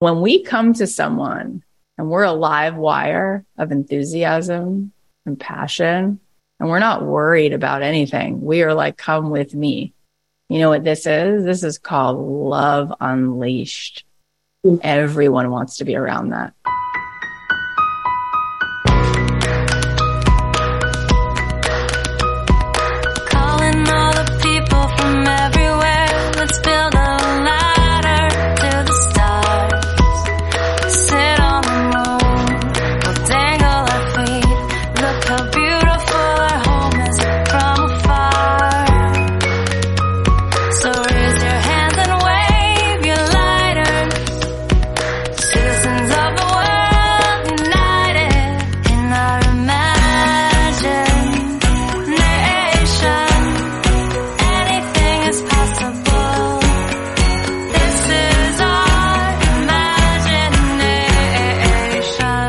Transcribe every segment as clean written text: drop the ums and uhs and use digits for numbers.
When we come to someone and we're a live wire of enthusiasm and passion, and we're not worried about anything, we are like, come with me. You know what this is? This is called love unleashed. Everyone wants to be around that.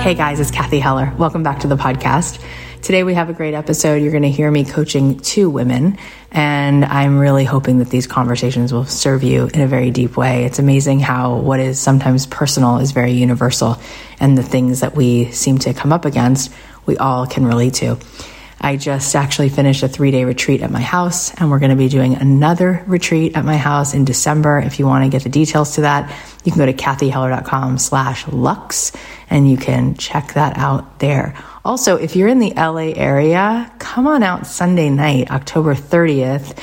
Hey guys, it's Cathy Heller. Welcome back to the podcast. Today we have a great episode. You're going to hear me coaching two women, and I'm really hoping that these conversations will serve you in a very deep way. It's amazing how what is sometimes personal is very universal, and the things that we seem to come up against, we all can relate to. I just actually finished a 3-day retreat at my house, and we're going to be doing another retreat at my house in December. If you want to get the details to that, you can go to cathyheller.com/lux, and you can check that out there. Also, if you're in the LA area, come on out Sunday night, October 30th.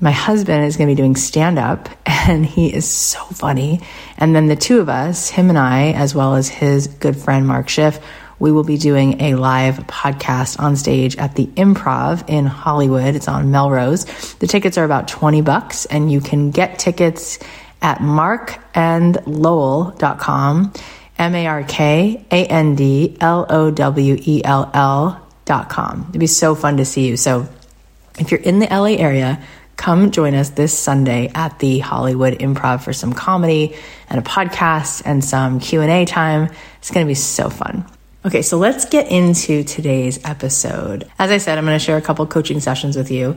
My husband is going to be doing stand-up, and he is so funny. And then the two of us, him and I, as well as his good friend Mark Schiff, we will be doing a live podcast on stage at the Improv in Hollywood. It's on Melrose. The tickets are about $20, and you can get tickets at markandlowell.com, markandlowell.com. It'd be so fun to see you. So if you're in the LA area, come join us this Sunday at the Hollywood Improv for some comedy and a podcast and some Q&A time. It's going to be so fun. Okay, so let's get into today's episode. As I said, I'm going to share a couple coaching sessions with you.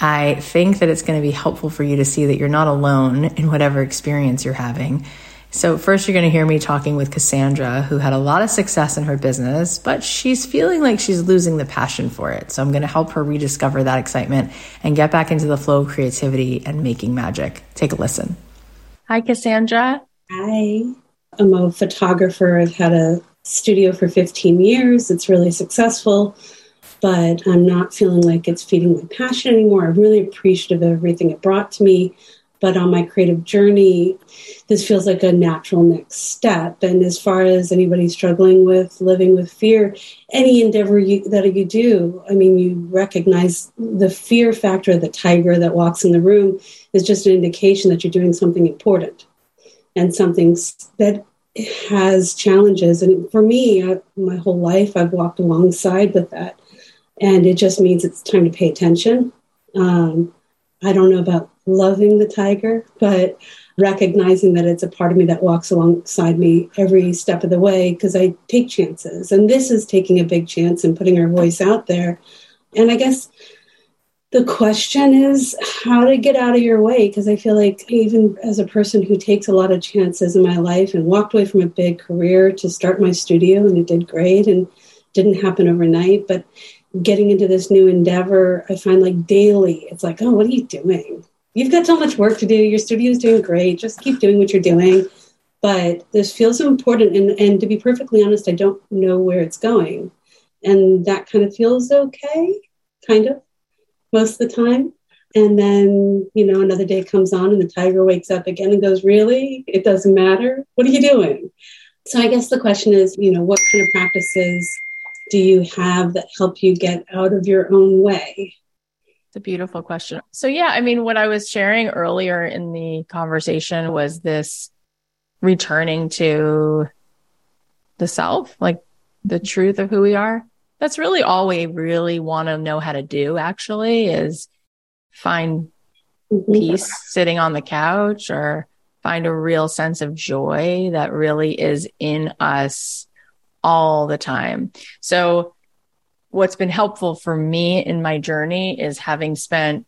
I think that it's going to be helpful for you to see that you're not alone in whatever experience you're having. So first, you're going to hear me talking with Cassandra, who had a lot of success in her business, but she's feeling like she's losing the passion for it. So I'm going to help her rediscover that excitement and get back into the flow of creativity and making magic. Take a listen. Hi, Cassandra. Hi. I'm a photographer. I've had a studio for 15 years. It's really successful, but I'm not feeling like it's feeding my passion anymore. I'm really appreciative of everything it brought to me, but on my creative journey, this feels like a natural next step. And as far as anybody struggling with living with fear, any endeavor that you do, I mean, you recognize the fear factor, the tiger that walks in the room is just an indication that you're doing something important and something that has challenges. And for me, my whole life, I've walked alongside with that. And it just means it's time to pay attention. I don't know about loving the tiger, but recognizing that it's a part of me that walks alongside me every step of the way, because I take chances. And this is taking a big chance and putting our voice out there. And I guess the question is how to get out of your way, because I feel like even as a person who takes a lot of chances in my life and walked away from a big career to start my studio, and it did great and didn't happen overnight, but getting into this new endeavor, I find like daily, it's like, oh, what are you doing? You've got so much work to do. Your studio is doing great. Just keep doing what you're doing. But this feels important. And to be perfectly honest, I don't know where it's going. And that kind of feels okay, kind of, most of the time. And then, you know, another day comes on and the tiger wakes up again and goes, really? It doesn't matter. What are you doing? So I guess the question is, you know, what kind of practices do you have that help you get out of your own way? It's a beautiful question. So yeah, I mean, what I was sharing earlier in the conversation was this returning to the self, like the truth of who we are. That's really all we really want to know how to do, actually, is find peace sitting on the couch, or find a real sense of joy that really is in us all the time. So what's been helpful for me in my journey is having spent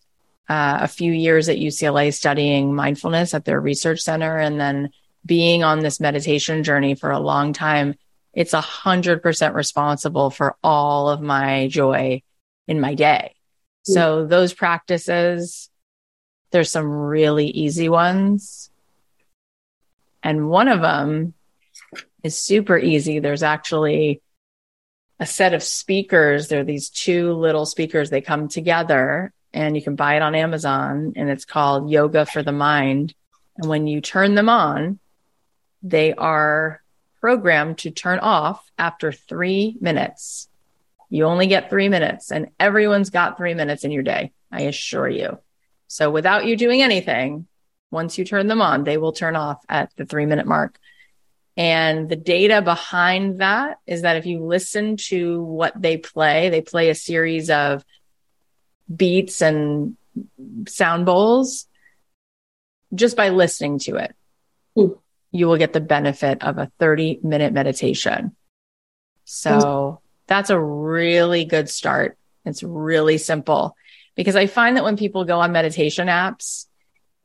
a few years at UCLA studying mindfulness at their research center, and then being on this meditation journey for a long time, it's 100% responsible for all of my joy in my day. Mm-hmm. So those practices, there's some really easy ones. And one of them is super easy. There's actually a set of speakers. There are these two little speakers. They come together and you can buy it on Amazon, and it's called Yoga for the Mind. And when you turn them on, they are programmed to turn off after 3 minutes. You only get 3 minutes, and everyone's got 3 minutes in your day, I assure you. So without you doing anything, once you turn them on, they will turn off at the 3 minute mark. And the data behind that is that if you listen to what they play a series of beats and sound bowls. Just by listening to it, you will get the benefit of a 30-minute meditation. So that's a really good start. It's really simple, because I find that when people go on meditation apps,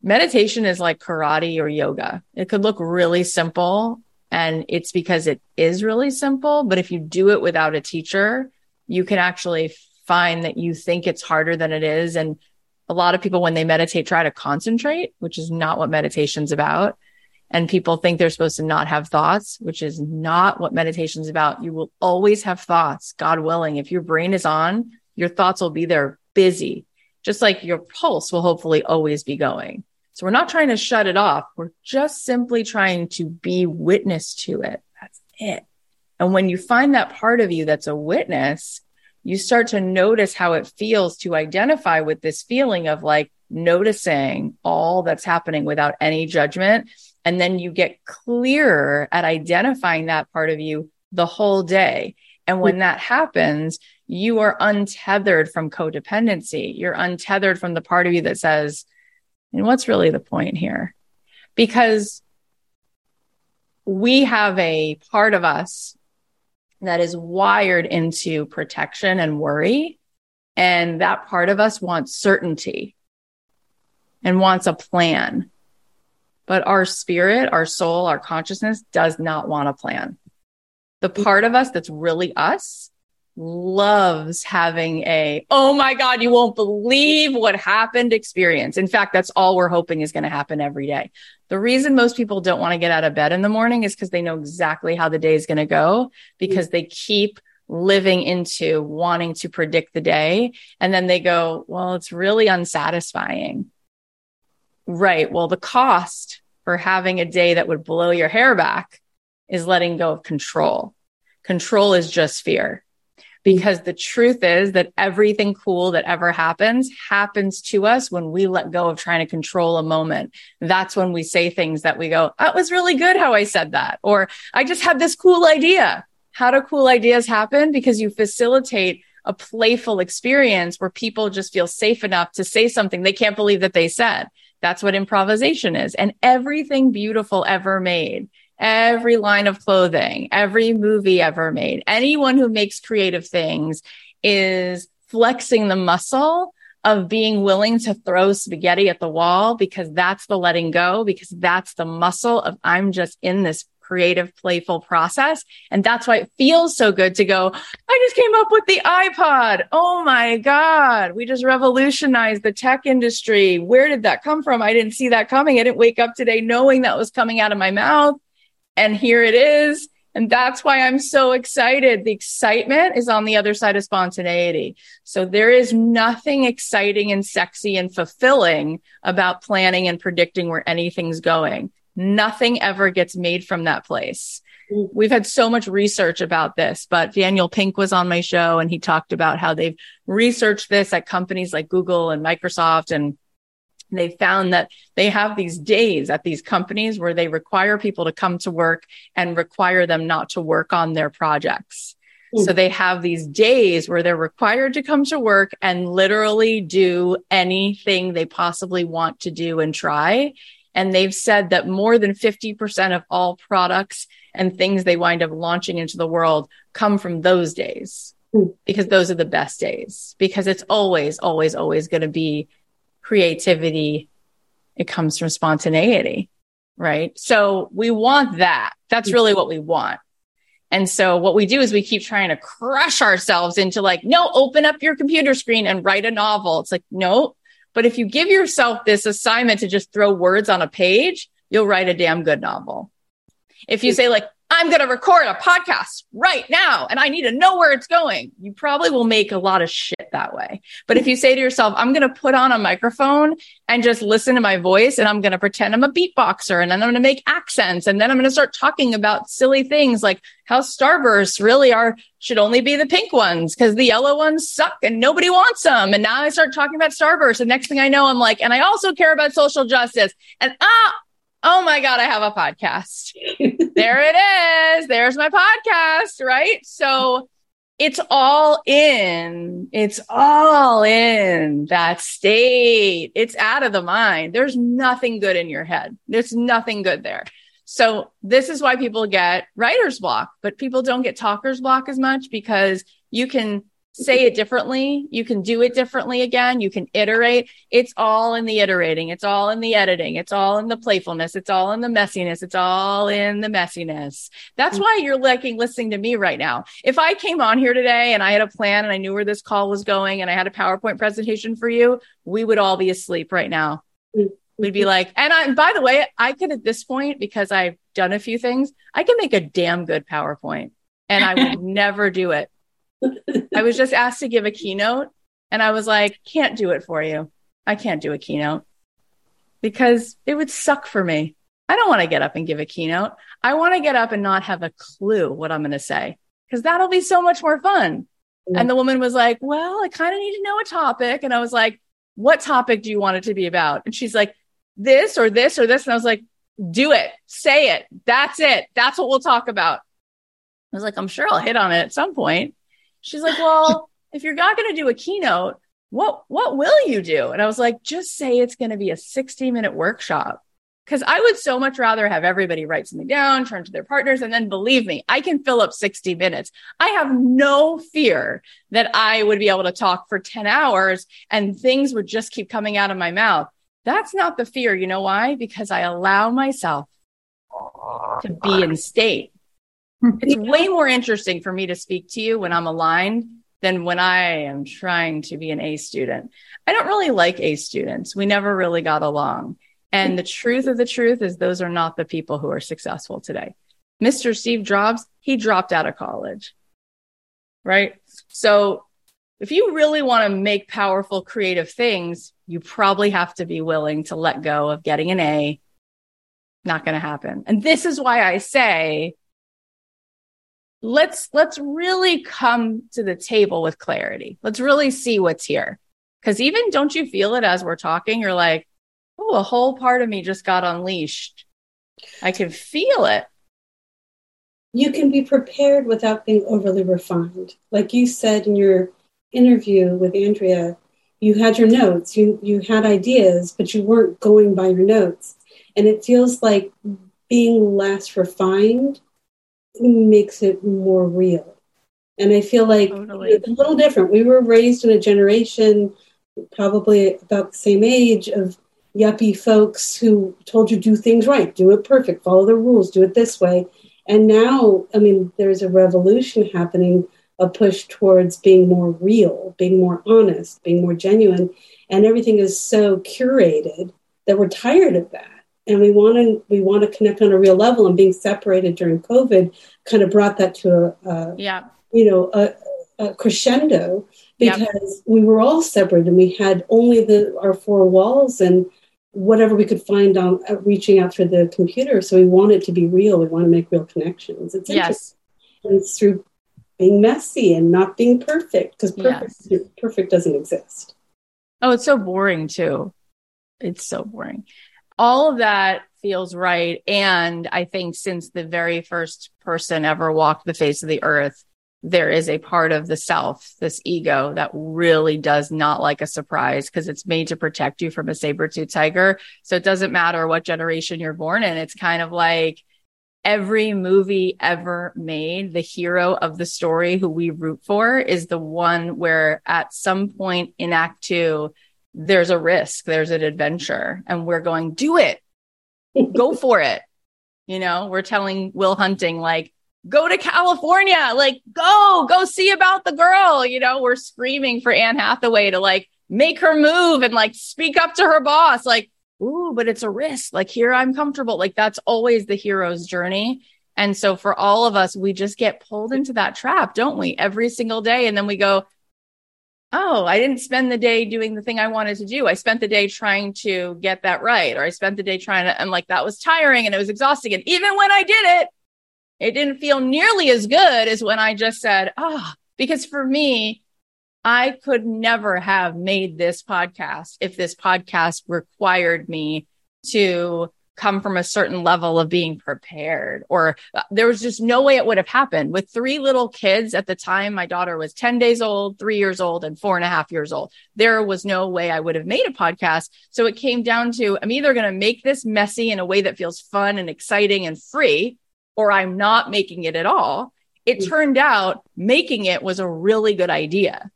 meditation is like karate or yoga. It could look really simple, and it's because it is really simple. But if you do it without a teacher, you can actually find that you think it's harder than it is. And a lot of people, when they meditate, try to concentrate, which is not what meditation's about. And people think they're supposed to not have thoughts, which is not what meditation's about. You will always have thoughts, God willing. If your brain is on, your thoughts will be there busy, just like your pulse will hopefully always be going. So we're not trying to shut it off. We're just simply trying to be witness to it. That's it. And when you find that part of you that's a witness, you start to notice how it feels to identify with this feeling of like noticing all that's happening without any judgment. And then you get clearer at identifying that part of you the whole day. And when that happens, you are untethered from codependency. You're untethered from the part of you that says, and what's really the point here? Because we have a part of us that is wired into protection and worry. And that part of us wants certainty and wants a plan. But our spirit, our soul, our consciousness does not want a plan. The part of us that's really us loves having a, oh my God, you won't believe what happened experience. In fact, that's all we're hoping is going to happen every day. The reason most people don't want to get out of bed in the morning is because they know exactly how the day is going to go, because they keep living into wanting to predict the day. And then they go, well, it's really unsatisfying. Right. Well, the cost for having a day that would blow your hair back is letting go of control. Control is just fear. Because the truth is that everything cool that ever happens to us when we let go of trying to control a moment. That's when we say things that we go, that was really good how I said that. Or I just had this cool idea. How do cool ideas happen? Because you facilitate a playful experience where people just feel safe enough to say something they can't believe that they said. That's what improvisation is. And everything beautiful ever made, every line of clothing, every movie ever made, anyone who makes creative things is flexing the muscle of being willing to throw spaghetti at the wall, because that's the letting go, because that's the muscle of I'm just in this creative, playful process. And that's why it feels so good to go, I just came up with the iPod. Oh my God. We just revolutionized the tech industry. Where did that come from? I didn't see that coming. I didn't wake up today knowing that was coming out of my mouth. And here it is. And that's why I'm so excited. The excitement is on the other side of spontaneity. So there is nothing exciting and sexy and fulfilling about planning and predicting where anything's going. Nothing ever gets made from that place. We've had so much research about this, but Daniel Pink was on my show and he talked about how they've researched this at companies like Google and Microsoft, and they found that they have these days at these companies where they require people to come to work and require them not to work on their projects. Mm. So they have these days where they're required to come to work and literally do anything they possibly want to do and try. And they've said that more than 50% of all products and things they wind up launching into the world come from those days, because those are the best days, because it's always, always, always going to be creativity. It comes from spontaneity. right? So we want that. That's really what we want. And so what we do is we keep trying to crush ourselves into like, no, open up your computer screen and write a novel. It's like, no. But if you give yourself this assignment to just throw words on a page, you'll write a damn good novel. If you say like, I'm going to record a podcast right now and I need to know where it's going, you probably will make a lot of shit that way. But if you say to yourself, I'm going to put on a microphone and just listen to my voice and I'm going to pretend I'm a beatboxer and then I'm going to make accents and then I'm going to start talking about silly things like how Starbursts really should only be the pink ones because the yellow ones suck and nobody wants them. And now I start talking about Starbursts and next thing I know, I'm like, and I also care about social justice and oh my God, I have a podcast. There it is. There's my podcast, right? So it's all in. It's all in that state. It's out of the mind. There's nothing good in your head. There's nothing good there. So this is why people get writer's block, but people don't get talker's block as much because you can say it differently. You can do it differently again. You can iterate. It's all in the iterating. It's all in the editing. It's all in the playfulness. It's all in the messiness. It's all in the messiness. That's why you're listening to me right now. If I came on here today and I had a plan and I knew where this call was going and I had a PowerPoint presentation for you, we would all be asleep right now. We'd be like, and by the way, I could at this point, because I've done a few things, I can make a damn good PowerPoint and I would never do it. I was just asked to give a keynote and I was like, can't do it for you. I can't do a keynote because it would suck for me. I don't want to get up and give a keynote. I want to get up and not have a clue what I'm going to say because that'll be so much more fun. Mm-hmm. And the woman was like, well, I kind of need to know a topic. And I was like, what topic do you want it to be about? And she's like, this or this or this. And I was like, do it, say it. That's it. That's what we'll talk about. I was like, I'm sure I'll hit on it at some point. She's like, well, if you're not going to do a keynote, what will you do? And I was like, just say it's going to be a 60-minute workshop because I would so much rather have everybody write something down, turn to their partners, and then believe me, I can fill up 60 minutes. I have no fear that I would be able to talk for 10 hours and things would just keep coming out of my mouth. That's not the fear. You know why? Because I allow myself to be in state. It's way more interesting for me to speak to you when I'm aligned than when I am trying to be an A student. I don't really like A students. We never really got along. And the truth of the truth is those are not the people who are successful today. Mr. Steve Jobs, he dropped out of college, right? So if you really want to make powerful, creative things, you probably have to be willing to let go of getting an A. Not going to happen. And this is why I say, let's really come to the table with clarity. Let's really see what's here. Because even, don't you feel it as we're talking? You're like, oh, a whole part of me just got unleashed. I can feel it. You can be prepared without being overly refined. Like you said in your interview with Andrea, you had your notes, you had ideas, but you weren't going by your notes. And it feels like being less refined makes it more real. And I feel like totally. It's a little different. We were raised in a generation, probably about the same age, of yuppie folks who told you do things right, do it perfect, follow the rules, do it this way. And now, I mean, there's a revolution happening, a push towards being more real, being more honest, being more genuine. And everything is so curated that we're tired of that. And we want to connect on a real level, and being separated during COVID kind of brought that to a crescendo, because we were all separated and we had only our four walls and whatever we could find on reaching out through the computer. So we want it to be real. We want to make real connections. It's interesting. And it's through being messy and not being perfect, because perfect doesn't exist. Oh, it's so boring too. It's so boring. All of that feels right. And I think since the very first person ever walked the face of the earth, there is a part of the self, this ego, that really does not like a surprise because it's made to protect you from a saber-toothed tiger. So it doesn't matter what generation you're born in. It's kind of like every movie ever made, the hero of the story who we root for is the one where at some point in Act 2, there's a risk, there's an adventure, and we're going, do it. Go for it. You know, we're telling Will Hunting, like, go to California, like, go see about the girl. You know, we're screaming for Anne Hathaway to, like, make her move and, like, speak up to her boss. Like, ooh, but it's a risk. Like, here, I'm comfortable. Like, that's always the hero's journey. And so for all of us, we just get pulled into that trap, don't we? Every single day. And then we go, oh, I didn't spend the day doing the thing I wanted to do. I spent the day trying to get that right. Or I spent the day trying to, and like, that was tiring and it was exhausting. And even when I did it, it didn't feel nearly as good as when I just said, oh, because for me, I could never have made this podcast if this podcast required me to come from a certain level of being prepared, or there was just no way it would have happened. With three little kids at the time, my daughter was 10 days old, 3 years old, and 4.5 years old. There was no way I would have made a podcast. So it came down to, I'm either going to make this messy in a way that feels fun and exciting and free, or I'm not making it at all. It turned out making it was a really good idea.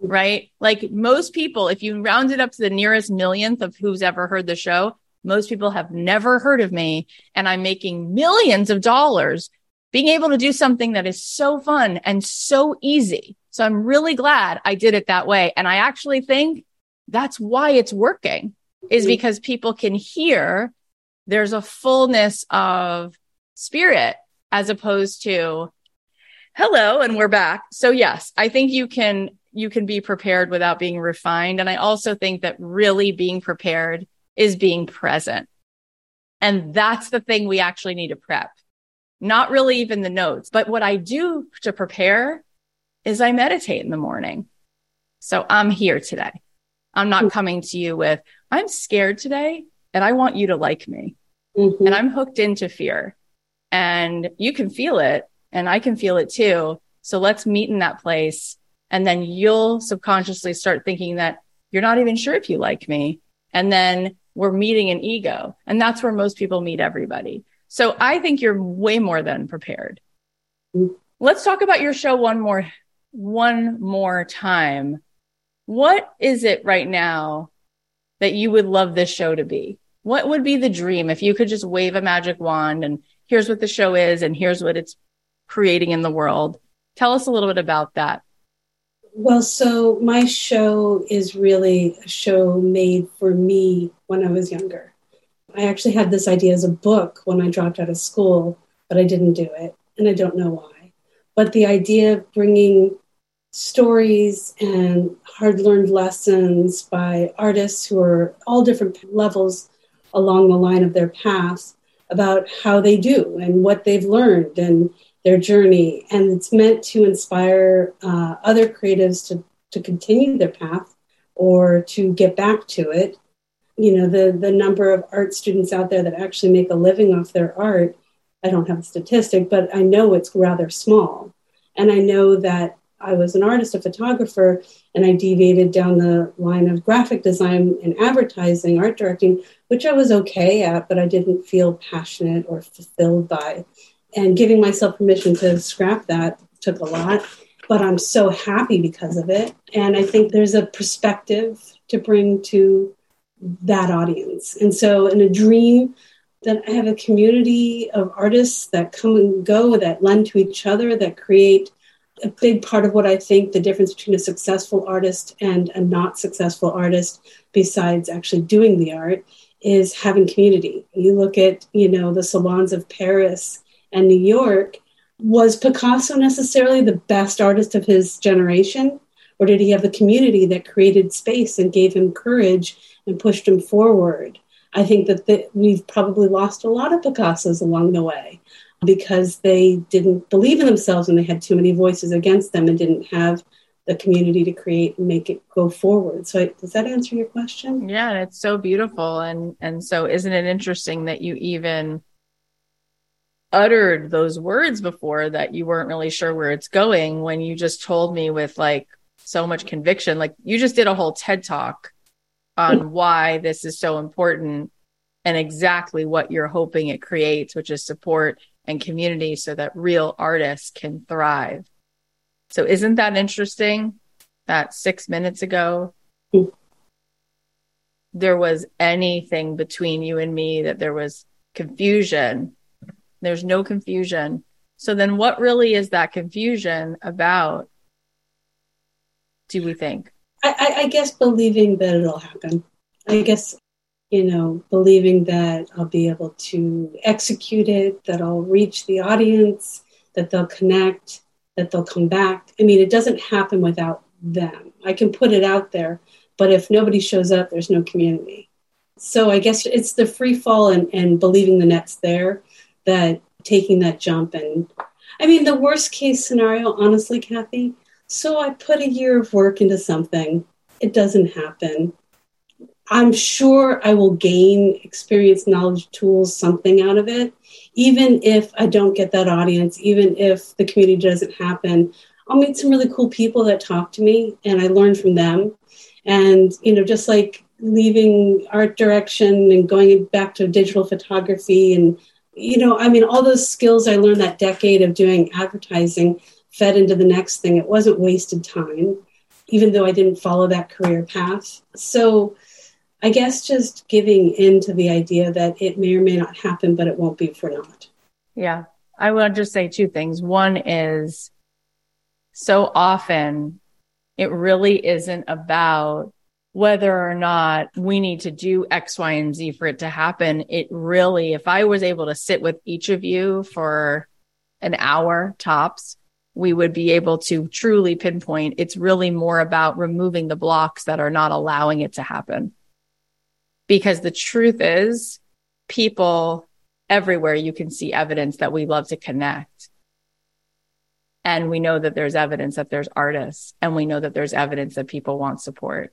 Right? Like, most people, if you round it up to the nearest millionth of who's ever heard the show, most people have never heard of me, and I'm making millions of dollars being able to do something that is so fun and so easy. So I'm really glad I did it that way. And I actually think that's why it's working, is because people can hear there's a fullness of spirit as opposed to hello, and we're back. So yes, I think you can be prepared without being refined. And I also think that really being prepared is being present. And that's the thing we actually need to prep. Not really even the notes, but what I do to prepare is I meditate in the morning. So I'm here today. I'm not coming to you with, I'm scared today and I want you to like me. Mm-hmm. And I'm hooked into fear, and you can feel it and I can feel it too. So let's meet in that place. And then you'll subconsciously start thinking that you're not even sure if you like me. And then we're meeting an ego. And that's where most people meet everybody. So I think you're way more than prepared. Let's talk about your show one more time. What is it right now that you would love this show to be? What would be the dream if you could just wave a magic wand and here's what the show is and here's what it's creating in the world? Tell us a little bit about that. Well, so my show is really a show made for me when I was younger. I actually had this idea as a book when I dropped out of school, but I didn't do it, and I don't know why. But the idea of bringing stories and hard-learned lessons by artists who are all different levels along the line of their paths about how they do and what they've learned and their journey, and it's meant to inspire other creatives to continue their path or to get back to it. You know, the number of art students out there that actually make a living off their art, I don't have a statistic, but I know it's rather small. And I know that I was an artist, a photographer, and I deviated down the line of graphic design and advertising, art directing, which I was okay at, but I didn't feel passionate or fulfilled by. And giving myself permission to scrap that took a lot, but I'm so happy because of it. And I think there's a perspective to bring to that audience. And so in a dream that I have a community of artists that come and go, that lend to each other, that create a big part of what I think the difference between a successful artist and a not successful artist, besides actually doing the art, is having community. You look at, you know, the salons of Paris and New York. Was Picasso necessarily the best artist of his generation? Or did he have a community that created space and gave him courage and pushed him forward? I think that we've probably lost a lot of Picassos along the way because they didn't believe in themselves and they had too many voices against them and didn't have the community to create and make it go forward. So does that answer your question? Yeah, it's so beautiful. And so isn't it interesting that you even uttered those words before, that you weren't really sure where it's going, when you just told me with like so much conviction, like you just did a whole TED talk on why this is so important and exactly what you're hoping it creates, which is support and community so that real artists can thrive. So isn't that interesting that 6 minutes ago there was anything between you and me, that there was confusion. There's no confusion. So then what really is that confusion about, do we think? I guess believing that it'll happen. I guess, you know, believing that I'll be able to execute it, that I'll reach the audience, that they'll connect, that they'll come back. I mean, it doesn't happen without them. I can put it out there, but if nobody shows up, there's no community. So I guess it's the free fall and believing the net's there, that taking that jump. And I mean, the worst case scenario, honestly, Cathy, so I put a year of work into something. It doesn't happen. I'm sure I will gain experience, knowledge, tools, something out of it. Even if I don't get that audience, even if the community doesn't happen, I'll meet some really cool people that talk to me and I learn from them. And, you know, just like leaving art direction and going back to digital photography and, you know, I mean, all those skills I learned that decade of doing advertising fed into the next thing. It wasn't wasted time, even though I didn't follow that career path. So I guess just giving in to the idea that it may or may not happen, but it won't be for naught. Yeah. I will just say two things. One is, so often it really isn't about whether or not we need to do X, Y, and Z for it to happen. It really, if I was able to sit with each of you for an hour tops, we would be able to truly pinpoint. It's really more about removing the blocks that are not allowing it to happen. Because the truth is, people everywhere, you can see evidence that we love to connect. And we know that there's evidence that there's artists, and we know that there's evidence that people want support.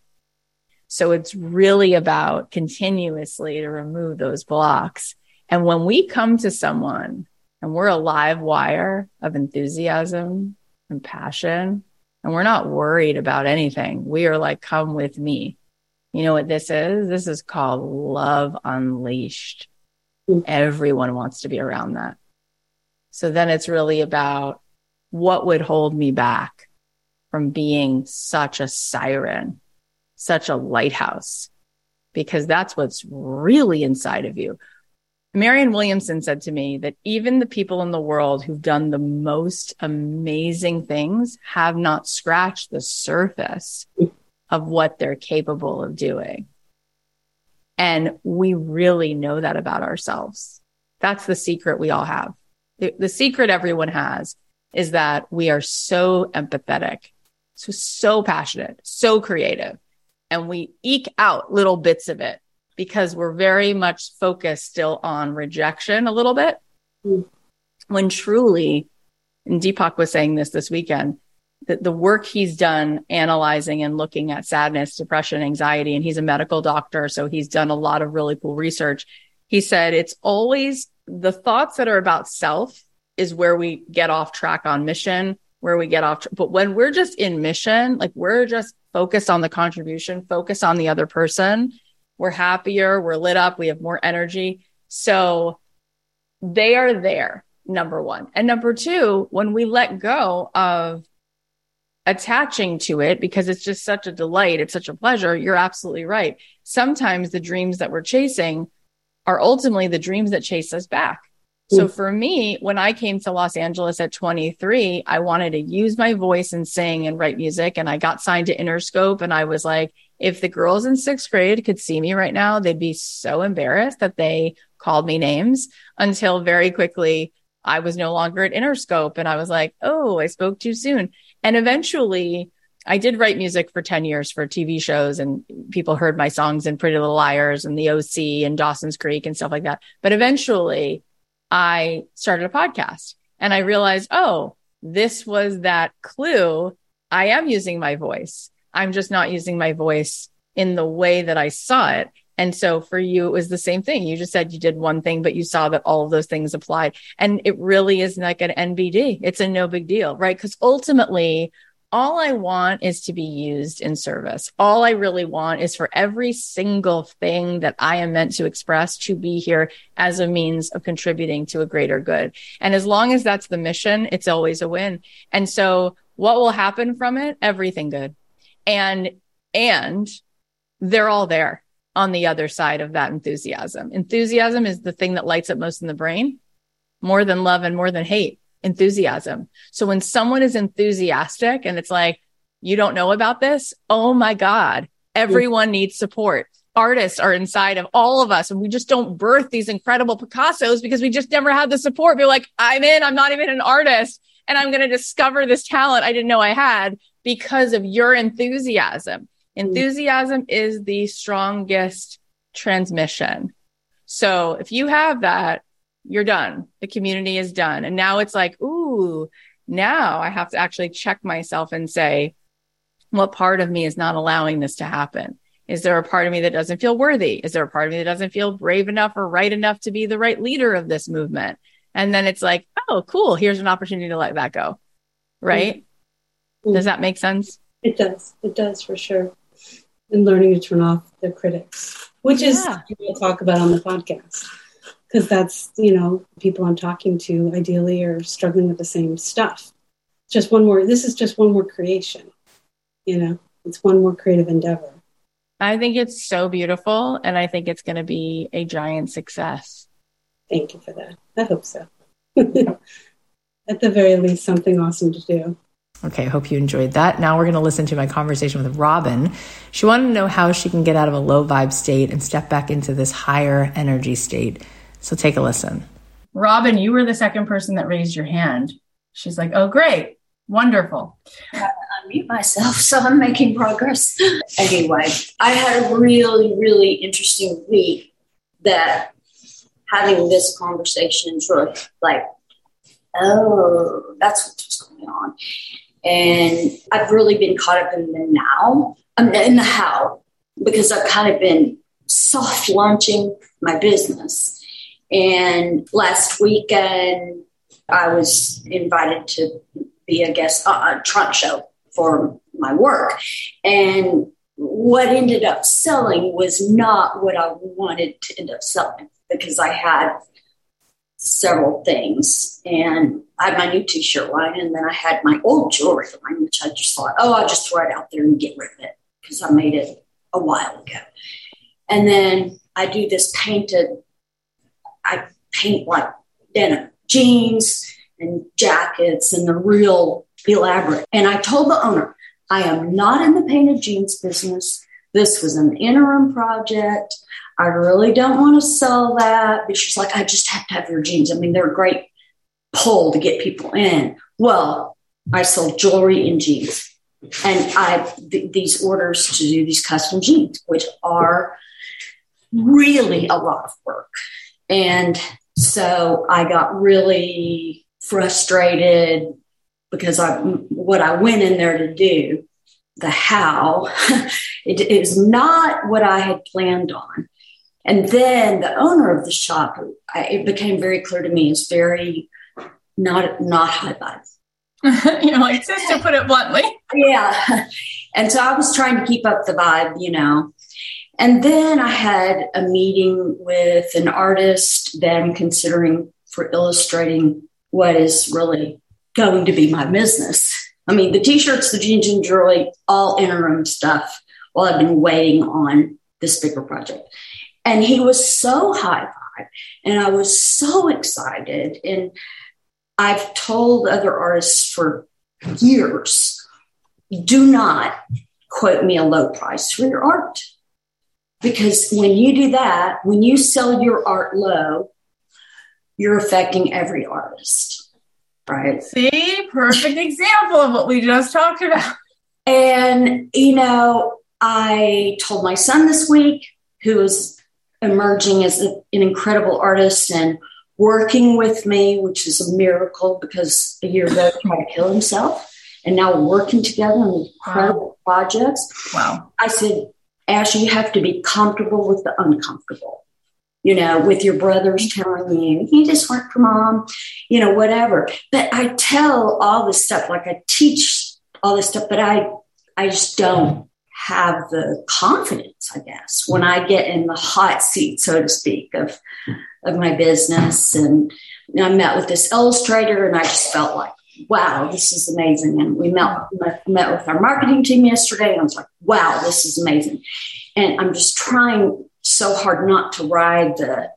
So it's really about continuously to remove those blocks. And when we come to someone and we're a live wire of enthusiasm and passion, and we're not worried about anything, we are like, come with me. You know what this is? This is called love unleashed. Everyone wants to be around that. So then it's really about what would hold me back from being such a siren, such a lighthouse, because that's what's really inside of you. Marianne Williamson said to me that even the people in the world who've done the most amazing things have not scratched the surface of what they're capable of doing. And we really know that about ourselves. That's the secret we all have. The secret everyone has is that we are so empathetic, so passionate, so creative, and we eke out little bits of it because we're very much focused still on rejection a little bit. When truly, and Deepak was saying this weekend, that the work he's done analyzing and looking at sadness, depression, anxiety, and he's a medical doctor, so he's done a lot of really cool research. He said, it's always the thoughts that are about self is where we get off track on mission, where we get off. But when we're just in mission, like we're just focused on the contribution, focused on the other person, we're happier, we're lit up, we have more energy. So they are there, number one. And number two, when we let go of attaching to it, because it's just such a delight, it's such a pleasure, you're absolutely right. Sometimes the dreams that we're chasing are ultimately the dreams that chase us back. So for me, when I came to Los Angeles at 23, I wanted to use my voice and sing and write music. And I got signed to Interscope. And I was like, if the girls in 6th grade could see me right now, they'd be so embarrassed that they called me names, until very quickly I was no longer at Interscope. And I was like, oh, I spoke too soon. And eventually I did write music for 10 years for TV shows, and people heard my songs in Pretty Little Liars and The O.C. and Dawson's Creek and stuff like that. But eventually I started a podcast and I realized, oh, this was that clue. I am using my voice. I'm just not using my voice in the way that I saw it. And so for you, it was the same thing. You just said you did one thing, but you saw that all of those things applied. And it really is like an NBD. It's a no big deal, right? Because ultimately, all I want is to be used in service. All I really want is for every single thing that I am meant to express to be here as a means of contributing to a greater good. And as long as that's the mission, it's always a win. And so what will happen from it? Everything good. And they're all there. on the other side of that enthusiasm. Enthusiasm is the thing that lights up most in the brain, more than love and more than hate, enthusiasm. So when someone is enthusiastic and it's like, you don't know about this? Oh my God, everyone needs support. Artists are inside of all of us, and we just don't birth these incredible Picassos because we just never had the support. We're like, I'm not even an artist, and I'm going to discover this talent I didn't know I had because of your enthusiasm. Enthusiasm is the strongest transmission. So if you have that, you're done. The community is done. And now it's like, ooh, now I have to actually check myself and say, what part of me is not allowing this to happen? Is there a part of me that doesn't feel worthy? Is there a part of me that doesn't feel brave enough or right enough to be the right leader of this movement? And then it's like, oh, cool. Here's an opportunity to let that go. Right? Mm-hmm. Does that make sense? It does. It does for sure. And learning to turn off the critics, which is something we'll talk about on the podcast. Because that's, people I'm talking to ideally are struggling with the same stuff. This is just one more creation. It's one more creative endeavor. I think it's so beautiful, and I think it's going to be a giant success. Thank you for that. I hope so. At the very least, something awesome to do. Okay, I hope you enjoyed that. Now we're going to listen to my conversation with Robin. She wanted to know how she can get out of a low vibe state and step back into this higher energy state. So take a listen. Robin, you were the second person that raised your hand. She's like, oh, great. Wonderful. Unmute myself, so I'm making progress. Anyway, I had a really, really interesting week that having this conversation is really like, oh, that's what's going on. And I've really been caught up in the now, in the how, because I've kind of been soft launching my business. And last weekend, I was invited to be a guest on a trunk show for my work. And what ended up selling was not what I wanted to end up selling, because I had several things, and I had my new t-shirt line, and then I had my old jewelry line, which I just thought, I'll just throw it out there and get rid of it because I made it a while ago. And then I paint like denim jeans and jackets, and they're real elaborate. And I told the owner, I am not in the painted jeans business. This was an interim project. I really don't want to sell that. But she's like, I just have to have your jeans. I mean, they're a great pull to get people in. Well, I sold jewelry and jeans. And I have these orders to do these custom jeans, which are really a lot of work. And so I got really frustrated because what I went in there to do, the how, it is not what I had planned on. And then the owner of the shop, it became very clear to me, is very not high vibe. Just to put it bluntly. Yeah. And so I was trying to keep up the vibe, And then I had a meeting with an artist that I'm considering for illustrating what is really going to be my business. I mean, the t-shirts, the jeans, and jewelry, all interim stuff while I've been waiting on this bigger project. And he was so high vibe, and I was so excited. And I've told other artists for years, do not quote me a low price for your art. Because when you do that, when you sell your art low, you're affecting every artist, right? See, perfect example of what we just talked about. And, I told my son this week, who is emerging as an incredible artist and working with me, which is a miracle because a year ago he tried to kill himself, and now we're working together on incredible projects. Wow. I said, Ash, you have to be comfortable with the uncomfortable, with your brothers telling you, he just worked for mom, whatever. But I tell all this stuff, like I teach all this stuff, but I just don't have the confidence, I guess, when I get in the hot seat, so to speak, of my business. And I met with this illustrator, and I just felt like, wow, this is amazing. And we met with our marketing team yesterday, and I was like, wow, this is amazing. And I'm just trying so hard not to ride the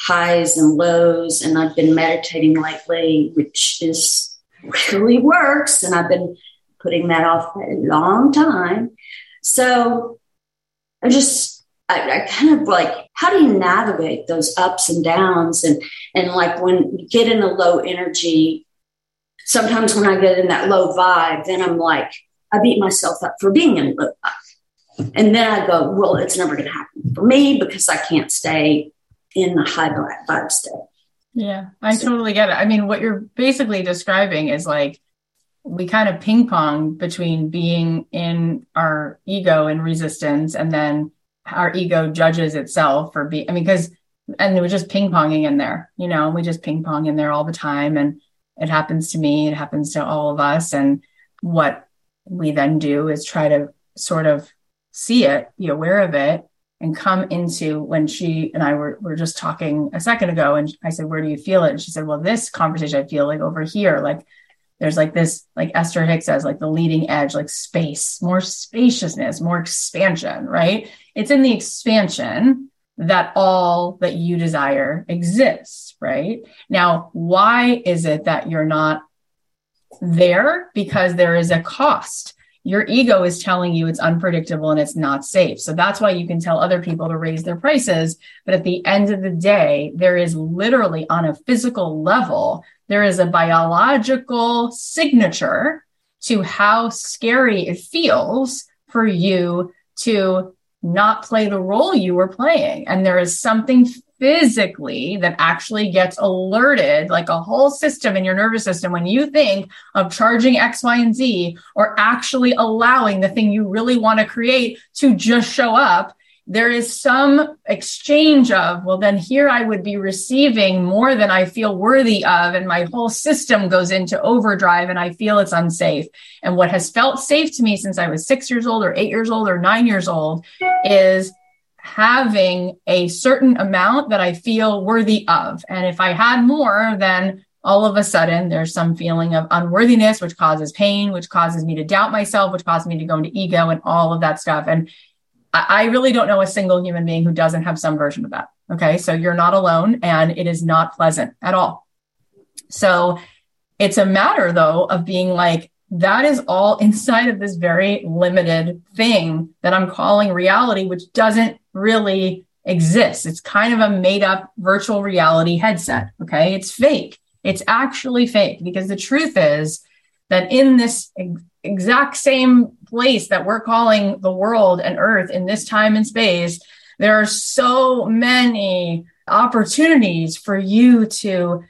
highs and lows. And I've been meditating lately, which is really works. And I've been putting that off for a long time. So I just, I kind of like, how do you navigate those ups and downs? And like when you get in a low energy, sometimes when I get in that low vibe, then I'm like, I beat myself up for being in a low vibe. And then I go, well, it's never going to happen for me because I can't stay in the high vibe state. Yeah, I totally get it. I mean, what you're basically describing is like, we kind of ping pong between being in our ego and resistance, and then our ego judges itself for being, I mean, and we're just ping ponging in there, you know, and we just ping pong in there all the time. And it happens to me, it happens to all of us. And what we then do is try to sort of see it, be aware of it, and come into when she and I were just talking a second ago. And I said, where do you feel it? And she said, well, this conversation, I feel like over here, like, there's like this, like Esther Hicks says, like the leading edge, like space, more spaciousness, more expansion, right? It's in the expansion that all that you desire exists, right? Now, why is it that you're not there? Because there is a cost. Your ego is telling you it's unpredictable and it's not safe. So that's why you can tell other people to raise their prices. But at the end of the day, there is literally on a physical level, there is a biological signature to how scary it feels for you to not play the role you were playing. And there is something physically that actually gets alerted, like a whole system in your nervous system, when you think of charging X, Y, and Z, or actually allowing the thing you really want to create to just show up. There is some exchange of, well, then here I would be receiving more than I feel worthy of. And my whole system goes into overdrive and I feel it's unsafe. And what has felt safe to me since I was 6 years old or 8 years old or 9 years old is having a certain amount that I feel worthy of. And if I had more, then all of a sudden there's some feeling of unworthiness, which causes pain, which causes me to doubt myself, which causes me to go into ego and all of that stuff. And I really don't know a single human being who doesn't have some version of that. Okay. So you're not alone, and it is not pleasant at all. So it's a matter though of being like, that is all inside of this very limited thing that I'm calling reality, which doesn't really exist. It's kind of a made up virtual reality headset. Okay. It's fake. It's actually fake, because the truth is that in this exact same place that we're calling the world and earth, in this time and space, there are so many opportunities for you to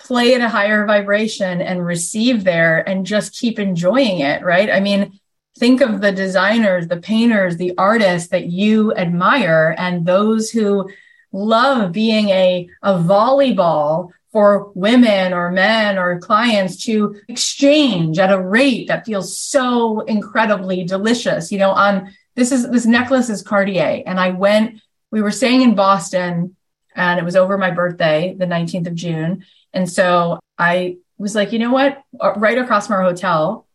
play at a higher vibration and receive there and just keep enjoying it, right? I mean, think of the designers, the painters, the artists that you admire, and those who love being a volleyball for women or men or clients to exchange at a rate that feels so incredibly delicious. You know, this necklace is Cartier. And we were staying in Boston, and it was over my birthday, the 19th of June. And so I was like, you know what, right across from our hotel,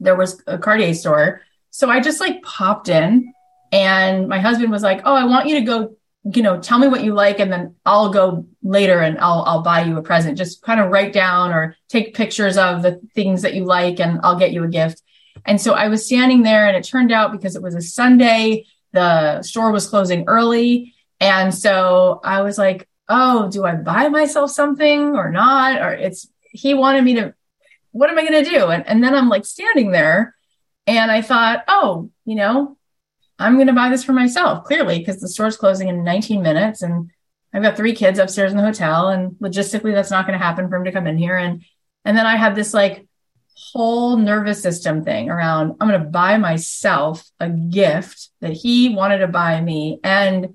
there was a Cartier store. So I just like popped in, and my husband was like, oh, I want you to go, you know, tell me what you like, and then I'll go later and I'll buy you a present. Just kind of write down or take pictures of the things that you like, and I'll get you a gift. And so I was standing there, and it turned out, because it was a Sunday, the store was closing early. And so I was like, oh, do I buy myself something or not? Or he wanted me to, what am I going to do? And then I'm like standing there, and I thought, oh, you know, I'm going to buy this for myself, clearly, because the store's closing in 19 minutes. And I've got 3 kids upstairs in the hotel, and logistically, that's not going to happen for him to come in here. And then I have this like whole nervous system thing around, I'm going to buy myself a gift that he wanted to buy me, and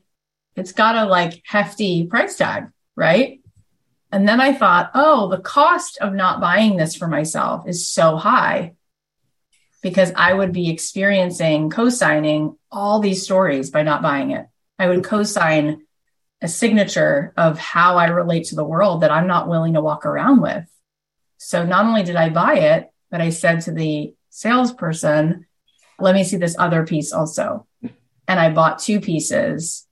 it's got a like hefty price tag, right? And then I thought, oh, the cost of not buying this for myself is so high, because I would be experiencing, co-signing all these stories by not buying it. I would co-sign a signature of how I relate to the world that I'm not willing to walk around with. So not only did I buy it, but I said to the salesperson, let me see this other piece also. And I bought 2 pieces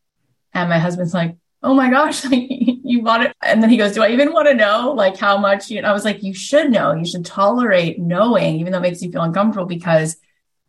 And my husband's like, oh my gosh, like, you bought it. And then he goes, do I even want to know like how much? You know, I was like, you should know, you should tolerate knowing, even though it makes you feel uncomfortable, because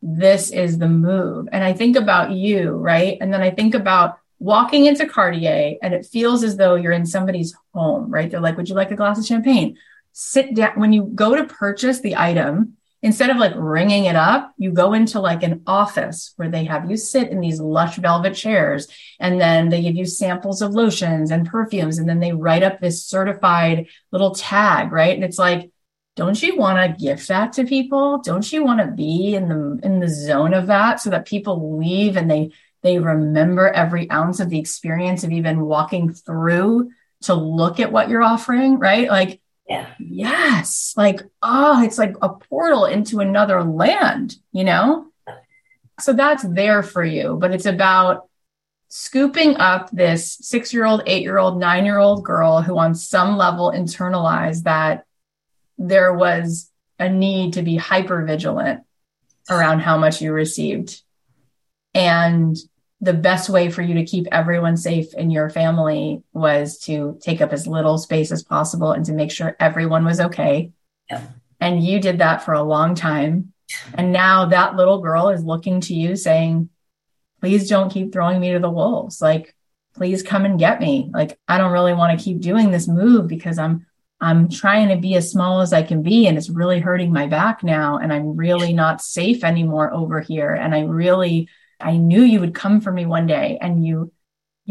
this is the move. And I think about you, right? And then I think about walking into Cartier and it feels as though you're in somebody's home, right? They're like, would you like a glass of champagne? Sit down. When you go to purchase the item, instead of like ringing it up, you go into like an office where they have you sit in these lush velvet chairs, and then they give you samples of lotions and perfumes, and then they write up this certified little tag, right? And it's like, don't you want to gift that to people? Don't you want to be in the zone of that, so that people leave and they remember every ounce of the experience of even walking through to look at what you're offering, right? Like, yeah. Yes. Like, oh, it's like a portal into another land, you know? So that's there for you, but it's about scooping up this 6-year-old, 8-year-old, 9-year-old girl who on some level internalized that there was a need to be hyper vigilant around how much you received. And the best way for you to keep everyone safe in your family was to take up as little space as possible and to make sure everyone was okay. Yeah. And you did that for a long time. And now that little girl is looking to you saying, please don't keep throwing me to the wolves. Like, please come and get me. Like, I don't really want to keep doing this move because I'm trying to be as small as I can be, and it's really hurting my back now. And I'm really not safe anymore over here. And I knew you would come for me one day, and you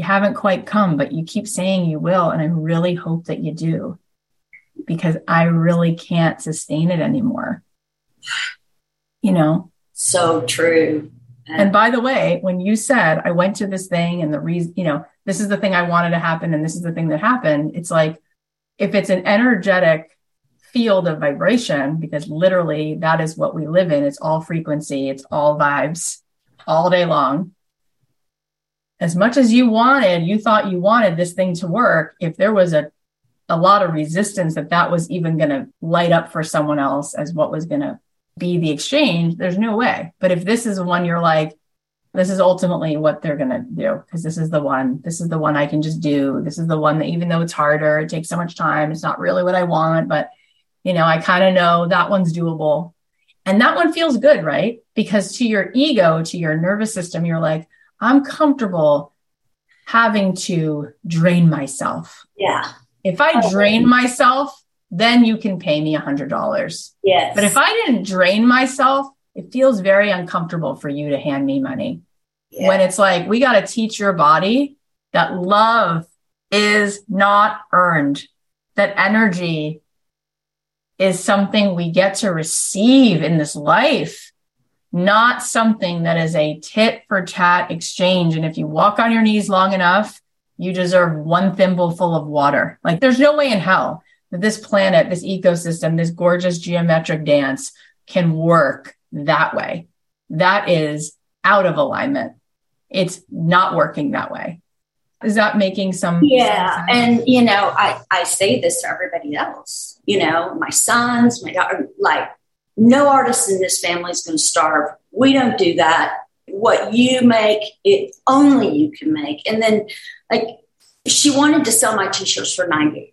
haven't quite come, but you keep saying you will. And I really hope that you do, because I really can't sustain it anymore. You know? So true. And by the way, when you said, I went to this thing and the reason, you know, this is the thing I wanted to happen, and this is the thing that happened. It's like, if it's an energetic field of vibration, because literally that is what we live in. It's all frequency. It's all vibes all day long. As much as you thought you wanted this thing to work. If there was a lot of resistance that was even going to light up for someone else as what was going to be the exchange, there's no way. But if this is one you're like, this is ultimately what they're going to do, because this is the one I can just do. This is the one that, even though it's harder, it takes so much time, it's not really what I want, but you know, I kind of know that one's doable. And that one feels good, right? Because to your ego, to your nervous system, you're like, I'm comfortable having to drain myself. Yeah. If I drain myself, then you can pay me $100. Yes. But if I didn't drain myself, it feels very uncomfortable for you to hand me money. Yeah. When it's like, we got to teach your body that love is not earned, that energy is something we get to receive in this life, not something that is a tit for tat exchange. And if you walk on your knees long enough, you deserve one thimble full of water. Like, there's no way in hell that this planet, this ecosystem, this gorgeous geometric dance can work that way. That is out of alignment. It's not working that way. Is that making some sense? And you know, I say this to everybody else, you know, my sons, my daughter, like, no artist in this family is going to starve. We don't do that. What you make, it only you can make. And then, like, she wanted to sell my t-shirts for $98.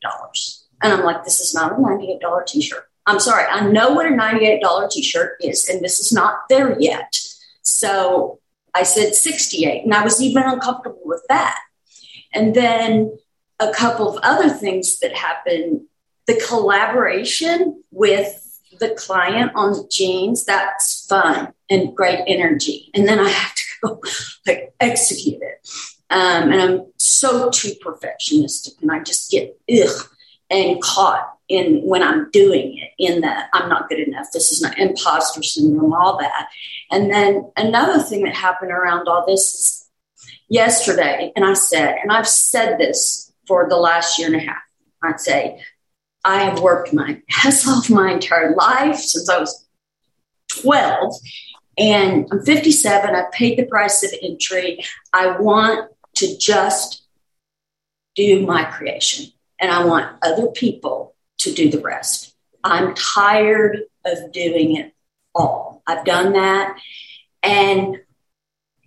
And I'm like, this is not a $98 t-shirt. I'm sorry. I know what a $98 t-shirt is, and this is not there yet. So I said 68, and I was even uncomfortable with that. And then a couple of other things that happened, the collaboration with the client on jeans, that's fun and great energy. And then I have to go like execute it. And I'm so too perfectionistic, and I just get caught in when I'm doing it, in that I'm not good enough. This is not imposter syndrome, all that. And then another thing that happened around all this is, yesterday, and I've said this for the last year and a half, I'd say, I have worked my ass off my entire life since I was 12, and I'm 57. I've paid the price of entry. I want to just do my creation, and I want other people to do the rest. I'm tired of doing it all. I've done that, and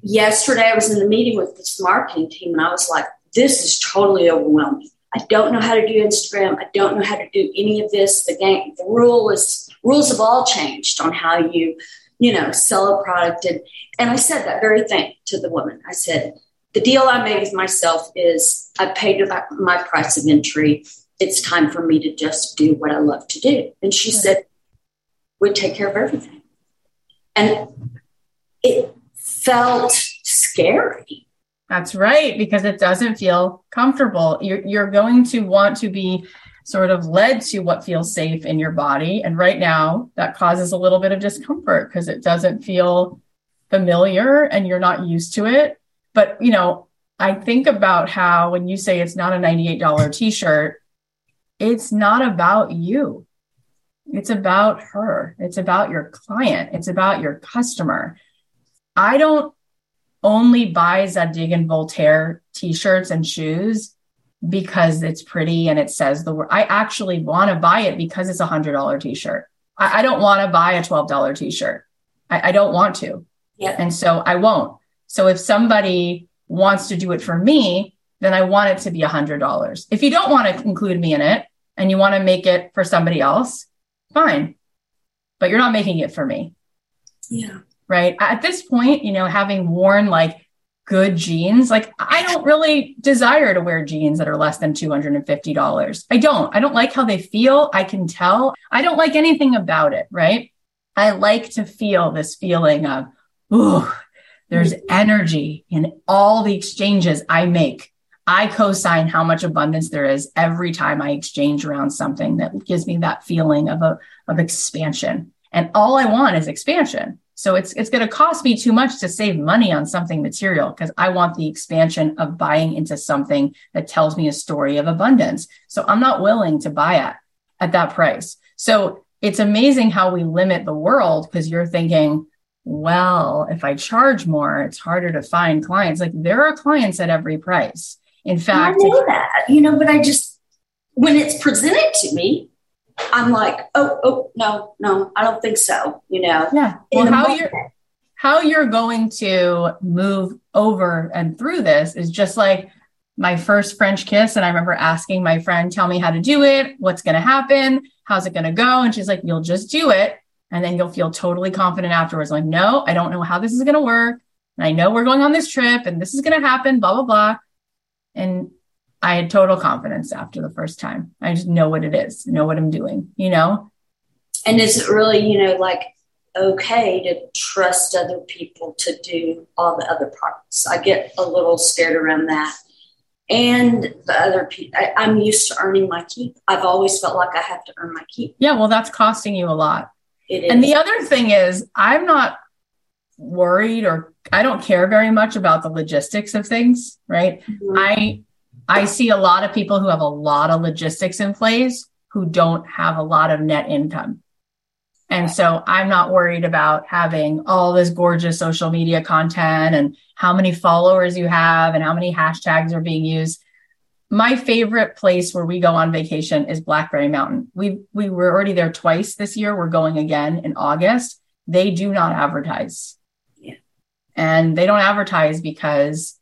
yesterday I was in the meeting with this marketing team and I was like, this is totally overwhelming. I don't know how to do Instagram. I don't know how to do any of this. The rules have all changed on how you sell a product. And I said that very thing to the woman. I said, the deal I made with myself is I paid about my price of entry. It's time for me to just do what I love to do. And she said, we take care of everything. And it felt scary. That's right, because it doesn't feel comfortable. You're going to want to be sort of led to what feels safe in your body. And right now that causes a little bit of discomfort because it doesn't feel familiar and you're not used to it. But, I think about how when you say it's not a $98 t-shirt, it's not about you. It's about her. It's about your client. It's about your customer. I don't only buy Zadig and Voltaire t-shirts and shoes because it's pretty and it says the word. I actually want to buy it because it's $100 t-shirt. I don't want to buy a $12 t-shirt. I don't want to. Yeah. And so I won't. So if somebody wants to do it for me, then I want it to be $100. If you don't want to include me in it and you want to make it for somebody else, fine, but you're not making it for me. Yeah. Right. At this point, having worn good jeans, I don't really desire to wear jeans that are less than $250. I don't like how they feel. I can tell. I don't like anything about it. Right. I like to feel this feeling of, ooh, there's energy in all the exchanges I make. I co-sign how much abundance there is every time I exchange around something that gives me that feeling of expansion. And all I want is expansion. So it's going to cost me too much to save money on something material because I want the expansion of buying into something that tells me a story of abundance. So I'm not willing to buy it at that price. So it's amazing how we limit the world because you're thinking, well, if I charge more, it's harder to find clients. There are clients at every price. In fact, I know that, but I just, when it's presented to me, I'm like, oh, no, I don't think so. Yeah. Well, how you're going to move over and through this is just like my first French kiss. And I remember asking my friend, tell me how to do it. What's going to happen? How's it going to go? And she's like, you'll just do it. And then you'll feel totally confident afterwards. I'm like, no, I don't know how this is going to work. And I know we're going on this trip and this is going to happen, blah, blah, blah. And I had total confidence after the first time. I just know what it is, know what I'm doing, And it's really, okay to trust other people to do all the other parts. I get a little scared around that. And the other people, I'm used to earning my keep. I've always felt like I have to earn my keep. Yeah, well, that's costing you a lot. It is. And the other thing is, I'm not worried or I don't care very much about the logistics of things, right? Mm-hmm. I see a lot of people who have a lot of logistics in place who don't have a lot of net income. And so I'm not worried about having all this gorgeous social media content and how many followers you have and how many hashtags are being used. My favorite place where we go on vacation is Blackberry Mountain. We were already there twice this year. We're going again in August. They do not advertise. Yeah. And they don't advertise because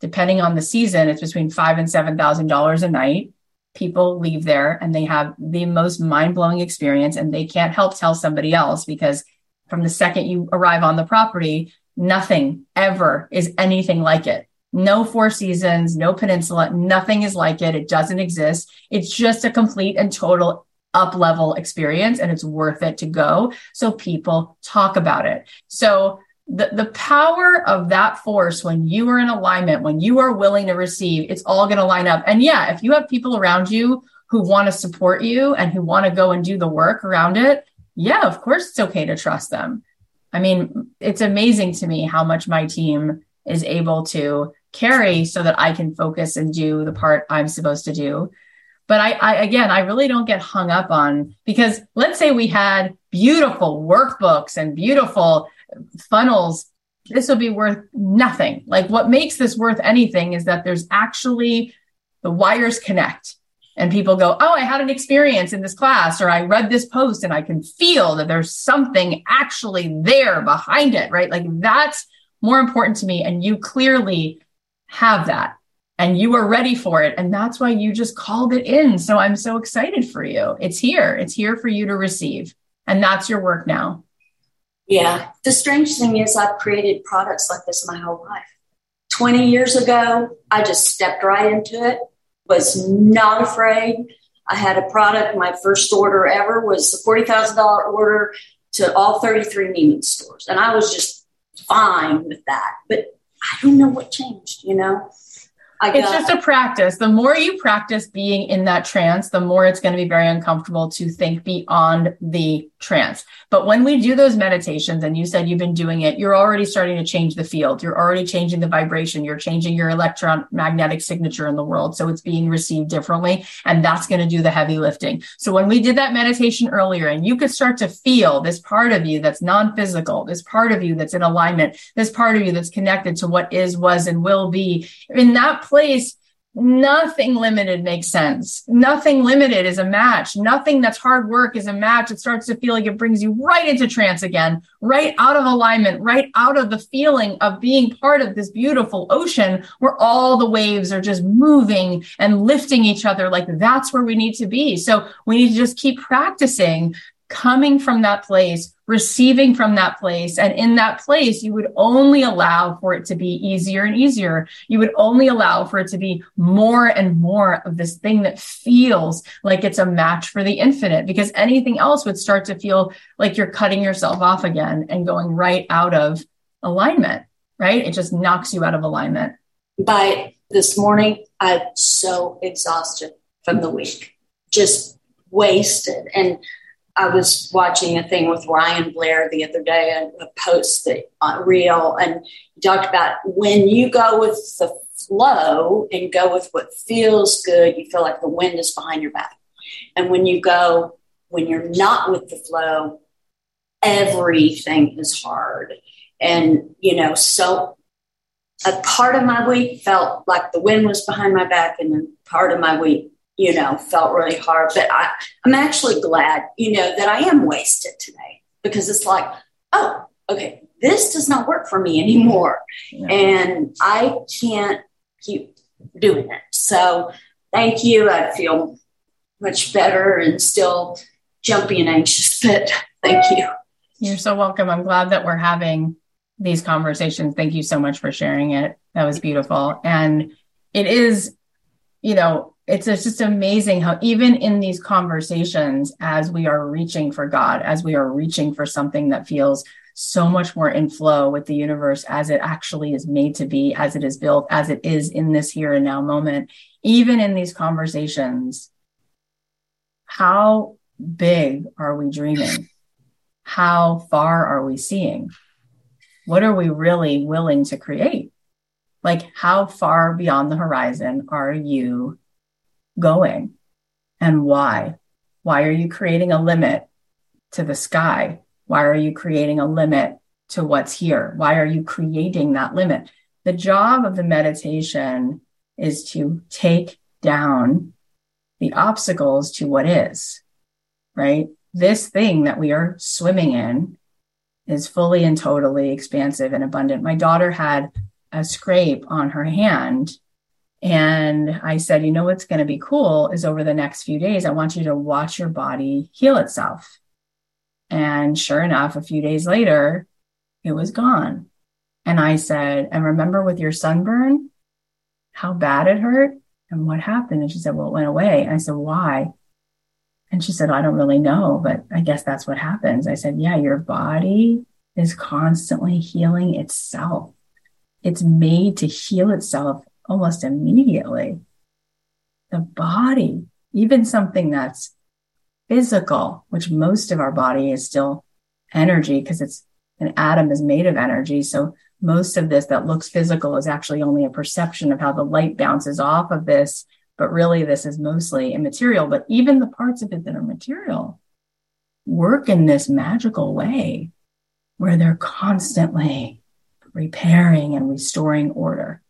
depending on the season, it's between $5,000 and $7,000 a night. People leave there and they have the most mind-blowing experience and they can't help tell somebody else because from the second you arrive on the property, nothing ever is anything like it. No Four Seasons, no Peninsula, nothing is like it. It doesn't exist. It's just a complete and total up-level experience and it's worth it to go. So people talk about it. So the power of that force, when you are in alignment, when you are willing to receive, it's all going to line up. And yeah, if you have people around you who want to support you and who want to go and do the work around it, yeah, of course it's okay to trust them. I mean, it's amazing to me how much my team is able to carry so that I can focus and do the part I'm supposed to do. But I really don't get hung up on, because let's say we had beautiful workbooks and beautiful funnels, this will be worth nothing. What makes this worth anything is that there's actually the wires connect and people go, oh, I had an experience in this class, or I read this post and I can feel that there's something actually there behind it, right? That's more important to me. And you clearly have that and you are ready for it. And that's why you just called it in. So I'm so excited for you. It's here. It's here for you to receive. And that's your work now. Yeah. The strange thing is I've created products like this my whole life. 20 years ago, I just stepped right into it, was not afraid. I had a product. My first order ever was a $40,000 order to all 33 Neiman's stores. And I was just fine with that. But I don't know what changed, you know. It's just a practice. The more you practice being in that trance, the more it's going to be very uncomfortable to think beyond the trance. But when we do those meditations, and you said you've been doing it, you're already starting to change the field. You're already changing the vibration. You're changing your electromagnetic signature in the world. So it's being received differently. And that's going to do the heavy lifting. So when we did that meditation earlier, and you could start to feel this part of you that's non-physical, this part of you that's in alignment, this part of you that's connected to what is, was, and will be, in that place, nothing limited makes sense. Nothing limited is a match. Nothing that's hard work is a match. It starts to feel like it brings you right into trance again, right out of alignment, right out of the feeling of being part of this beautiful ocean where all the waves are just moving and lifting each other. Like that's where we need to be. So we need to just keep practicing coming from that place, receiving from that place. And in that place, you would only allow for it to be easier and easier. You would only allow for it to be more and more of this thing that feels like it's a match for the infinite, because anything else would start to feel like you're cutting yourself off again and going right out of alignment, right? It just knocks you out of alignment. By this morning, I'm so exhausted from the week, just wasted. And I was watching a thing with Ryan Blair the other day, a post that reel, and he talked about when you go with the flow and go with what feels good, you feel like the wind is behind your back. And when you're not with the flow, everything is hard. And, you know, so a part of my week felt like the wind was behind my back, and then part of my week, you know, felt really hard. But I'm actually glad, you know, that I am wasted today, because it's like, oh, okay, this does not work for me anymore. Yeah. And I can't keep doing it. So thank you. I feel much better and still jumpy and anxious, but thank you. You're so welcome. I'm glad that we're having these conversations. Thank you so much for sharing it. That was beautiful. And it is, you know, it's just amazing how even in these conversations, as we are reaching for God, as we are reaching for something that feels so much more in flow with the universe as it actually is made to be, as it is built, as it is in this here and now moment, even in these conversations, how big are we dreaming? How far are we seeing? What are we really willing to create? Like, how far beyond the horizon are you going, and why are you creating a limit to the sky? Why are you creating a limit to what's here? Why are you creating that limit? The job of the meditation is to take down the obstacles to what is, right? This thing that we are swimming in is fully and totally expansive and abundant. My daughter had a scrape on her hand, and I said, you know, what's going to be cool is over the next few days, I want you to watch your body heal itself. And sure enough, a few days later, it was gone. And I said, and remember with your sunburn, how bad it hurt and what happened? And she said, well, it went away. And I said, why? And she said, I don't really know, but I guess that's what happens. I said, yeah, your body is constantly healing itself. It's made to heal itself almost immediately. The body, even something that's physical, which most of our body is still energy, because it's an atom is made of energy. So most of this that looks physical is actually only a perception of how the light bounces off of this. But really, this is mostly immaterial. But even the parts of it that are material work in this magical way where they're constantly repairing and restoring order.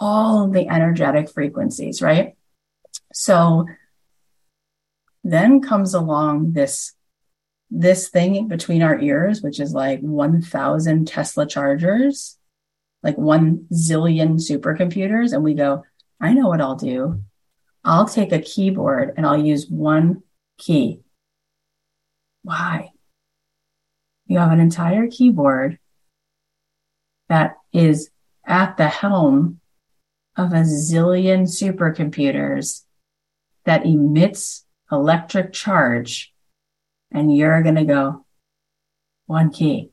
All of the energetic frequencies, right? So then comes along this thing between our ears, which is like 1,000 Tesla chargers like 1 zillion supercomputers and we go, I know what I'll do. I'll take a keyboard and I'll use one key. Why? You have an entire keyboard that is at the helm of 1 zillion supercomputers that emits electric charge. And you're going to go, one key.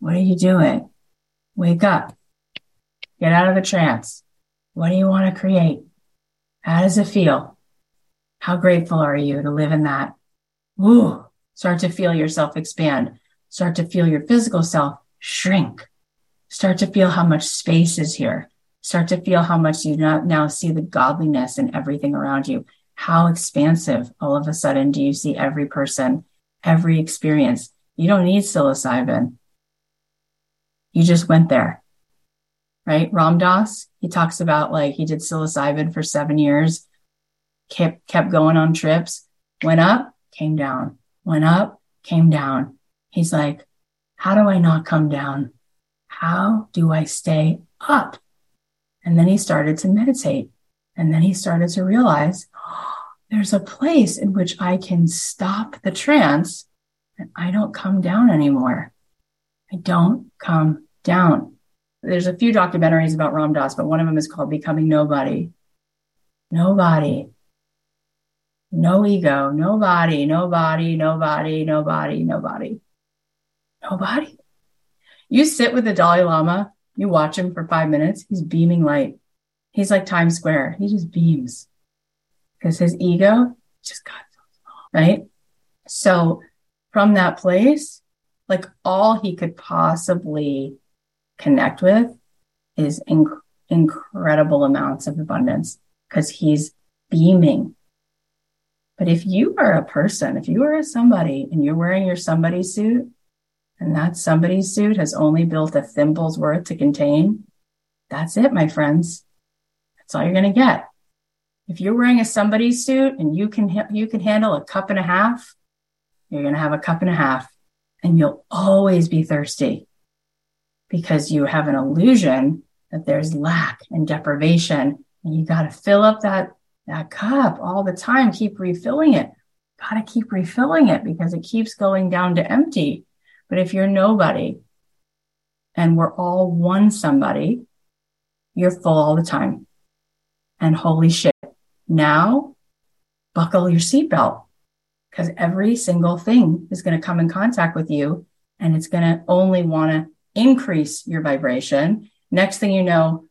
What are you doing? Wake up. Get out of a trance. What do you want to create? How does it feel? How grateful are you to live in that? Woo! Start to feel yourself expand. Start to feel your physical self shrink. Start to feel how much space is here. Start to feel how much you now see the godliness in everything around you. How expansive all of a sudden do you see every person, every experience? You don't need psilocybin. You just went there, right? Ram Dass, he talks about like he did psilocybin for 7 years, kept going on trips, went up, came down, went up, came down. He's like, how do I not come down? How do I stay up? And then he started to meditate. And then he started to realize there's a place in which I can stop the trance and I don't come down anymore. I don't come down. There's a few documentaries about Ram Dass, but one of them is called Becoming Nobody. Nobody. No ego. Nobody. Nobody. Nobody. Nobody. Nobody. Nobody. You sit with the Dalai Lama, you watch him for 5 minutes, he's beaming light. He's like Times Square. He just beams because his ego just got so small, right? So from that place, like all he could possibly connect with is incredible amounts of abundance because he's beaming. But if you are a person, if you are somebody and you're wearing your somebody suit and that somebody suit has only built a thimble's worth to contain, that's it, my friends. That's all you're going to get. If you're wearing a somebody suit and you can handle a cup and a half, you're going to have a cup and a half and you'll always be thirsty because you have an illusion that there's lack and deprivation and you got to fill up that cup all the time. Keep refilling it. Got to keep refilling it because it keeps going down to empty. But if you're nobody and we're all one somebody, you're full all the time. And holy shit, now buckle your seatbelt because every single thing is going to come in contact with you and it's going to only want to increase your vibration. Next thing you know,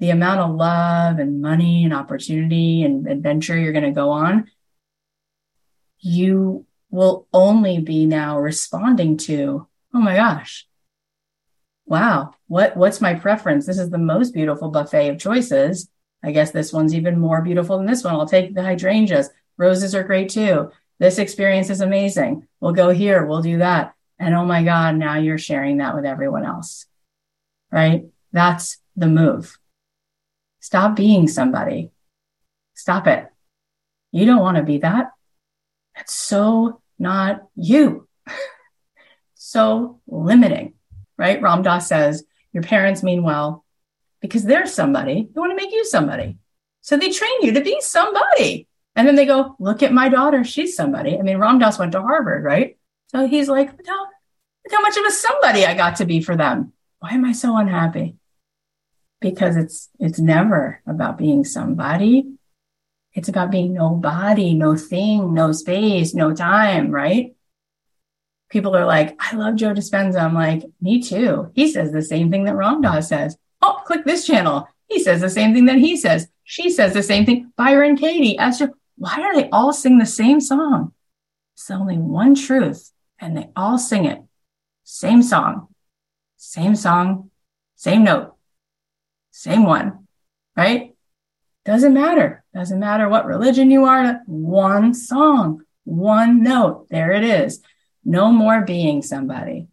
the amount of love and money and opportunity and adventure you're going to go on, you will only be now responding to, oh my gosh, wow, what's my preference? This is the most beautiful buffet of choices. I guess this one's even more beautiful than this one. I'll take the hydrangeas. Roses are great too. This experience is amazing. We'll go here. We'll do that. And oh my God, now you're sharing that with everyone else, right? That's the move. Stop being somebody. Stop it. You don't want to be that. That's so not you. So limiting, right? Ram Dass says, your parents mean well. Because they're somebody, they want to make you somebody. So they train you to be somebody. And then they go, look at my daughter. She's somebody. I mean, Ram Dass went to Harvard, right? So he's like, look how much of a somebody I got to be for them. Why am I so unhappy? Because it's never about being somebody. It's about being nobody, no thing, no space, no time, right? People are like, I love Joe Dispenza. I'm like, me too. He says the same thing that Ram Dass says. Oh, click this channel. He says the same thing that he says. She says the same thing. Byron Katie, Esther, why are they all sing the same song? It's only one truth, and they all sing it. Same song, same song, same note, same one, right? Doesn't matter. Doesn't matter what religion you are. One song, one note. There it is. No more being somebody.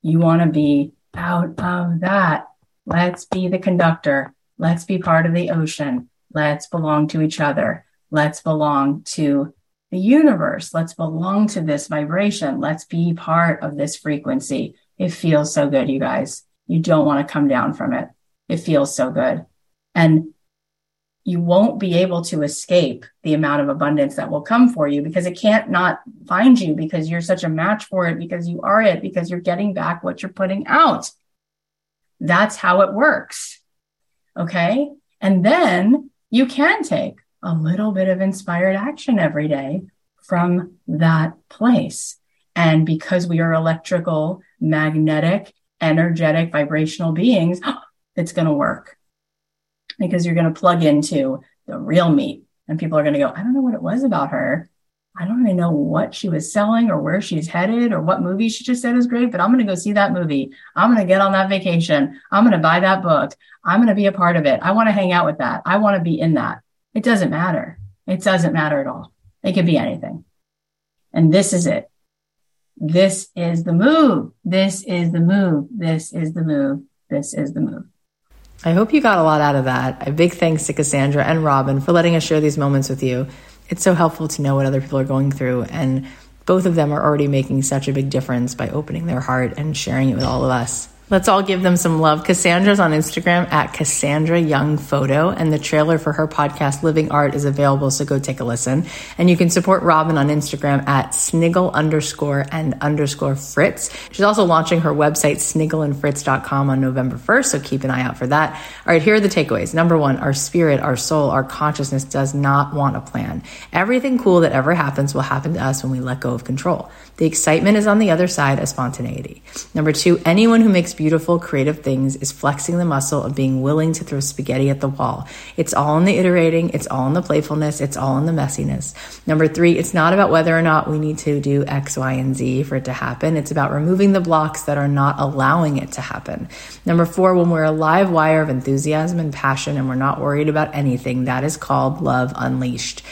You want to be out of that. Let's be the conductor. Let's be part of the ocean. Let's belong to each other. Let's belong to the universe. Let's belong to this vibration. Let's be part of this frequency. It feels so good, you guys. You don't want to come down from it. It feels so good. And you won't be able to escape the amount of abundance that will come for you, because it can't not find you, because you're such a match for it, because you are it, because you're getting back what you're putting out. That's how it works. Okay. And then you can take a little bit of inspired action every day from that place. And because we are electrical, magnetic, energetic, vibrational beings, it's going to work, because you're going to plug into the real meat, and people are going to go, I don't know what it was about her. I don't even know what she was selling or where she's headed or what movie she just said is great, but I'm going to go see that movie. I'm going to get on that vacation. I'm going to buy that book. I'm going to be a part of it. I want to hang out with that. I want to be in that. It doesn't matter. It doesn't matter at all. It could be anything. And this is it. This is the move. This is the move. This is the move. This is the move. I hope you got a lot out of that. A big thanks to Cassandra and Robin for letting us share these moments with you. It's so helpful to know what other people are going through, and both of them are already making such a big difference by opening their heart and sharing it with all of us. Let's all give them some love. Cassandra's on Instagram at Cassandra Young Photo, and the trailer for her podcast, Living Art, is available, so go take a listen. And you can support Robin on Instagram at @sniggle_and_fritz. She's also launching her website, sniggle_and_fritz.com, on November 1st, so keep an eye out for that. All right, here are the takeaways. Number one, our spirit, our soul, our consciousness does not want a plan. Everything cool that ever happens will happen to us when we let go of control. The excitement is on the other side of spontaneity. Number two, anyone who makes beautiful, creative things is flexing the muscle of being willing to throw spaghetti at the wall. It's all in the iterating. It's all in the playfulness. It's all in the messiness. Number three, it's not about whether or not we need to do X, Y, and Z for it to happen. It's about removing the blocks that are not allowing it to happen. Number four, when we're a live wire of enthusiasm and passion and we're not worried about anything, that is called love unleashed.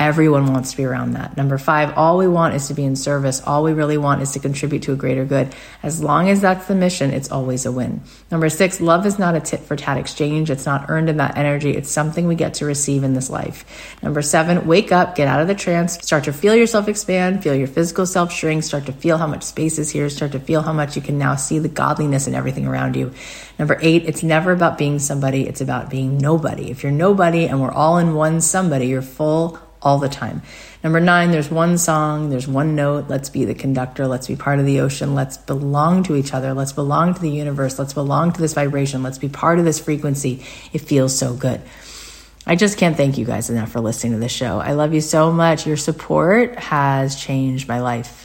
Everyone wants to be around that. Number five, all we want is to be in service. All we really want is to contribute to a greater good. As long as that's the mission, it's always a win. Number six, love is not a tit for tat exchange. It's not earned in that energy. It's something we get to receive in this life. Number seven, wake up, get out of the trance, start to feel yourself expand, feel your physical self shrink, start to feel how much space is here, start to feel how much you can now see the godliness in everything around you. Number eight, it's never about being somebody. It's about being nobody. If you're nobody and we're all in one somebody, you're full all the time. Number nine, there's one song, there's one note. Let's be the conductor. Let's be part of the ocean. Let's belong to each other. Let's belong to the universe. Let's belong to this vibration. Let's be part of this frequency. It feels so good. I just can't thank you guys enough for listening to the show. I love you so much. Your support has changed my life.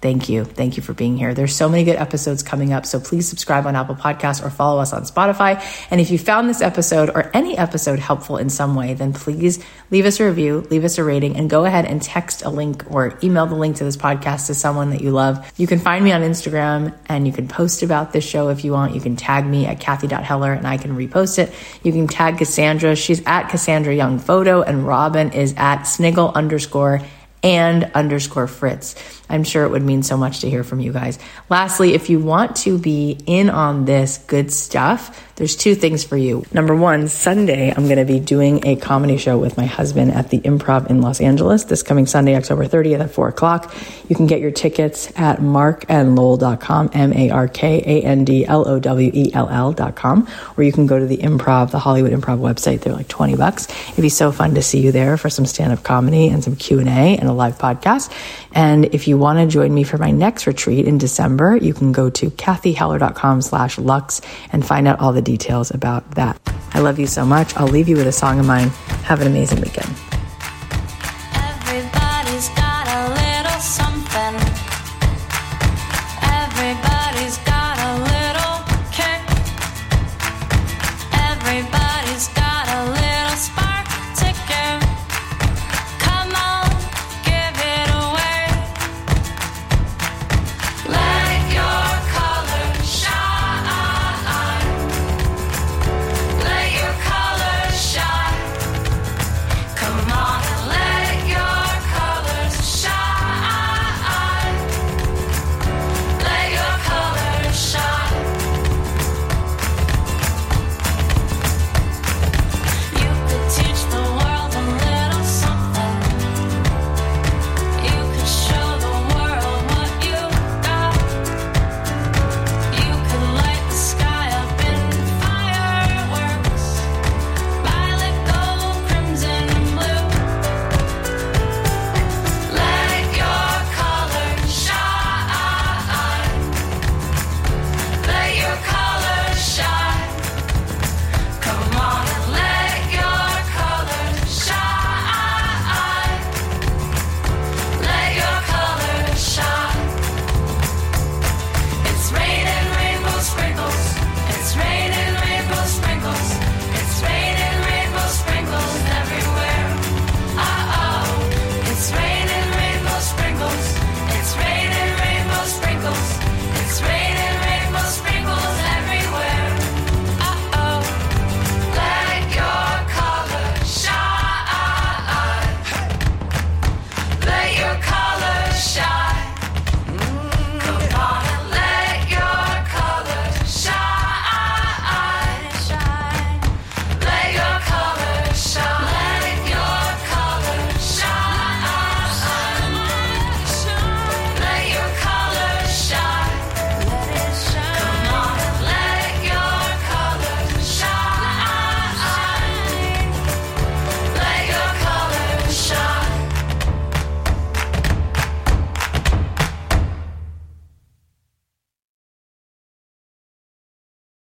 Thank you. Thank you for being here. There's so many good episodes coming up, so please subscribe on Apple Podcasts or follow us on Spotify. And if you found this episode or any episode helpful in some way, then please leave us a review, leave us a rating, and go ahead and text a link or email the link to this podcast to someone that you love. You can find me on Instagram, and you can post about this show if you want. You can tag me at Cathy.Heller, and I can repost it. You can tag Cassandra. She's at Cassandra Young Photo, and Robin is at sniggle_and_fritz. I'm sure it would mean so much to hear from you guys. Lastly, if you want to be in on this good stuff, there's two things for you. Number one, Sunday, I'm going to be doing a comedy show with my husband at the Improv in Los Angeles this coming Sunday, October 30th at 4 o'clock. You can get your tickets at markandlowell.com, markandlowell.com, or you can go to the Improv, the Hollywood Improv website. They're like $20. It'd be so fun to see you there for some stand-up comedy and some Q&A and a live podcast. And if you want to join me for my next retreat in December, you can go to cathyheller.com/lux and find out all the details about that. I love you so much. I'll leave you with a song of mine. Have an amazing weekend.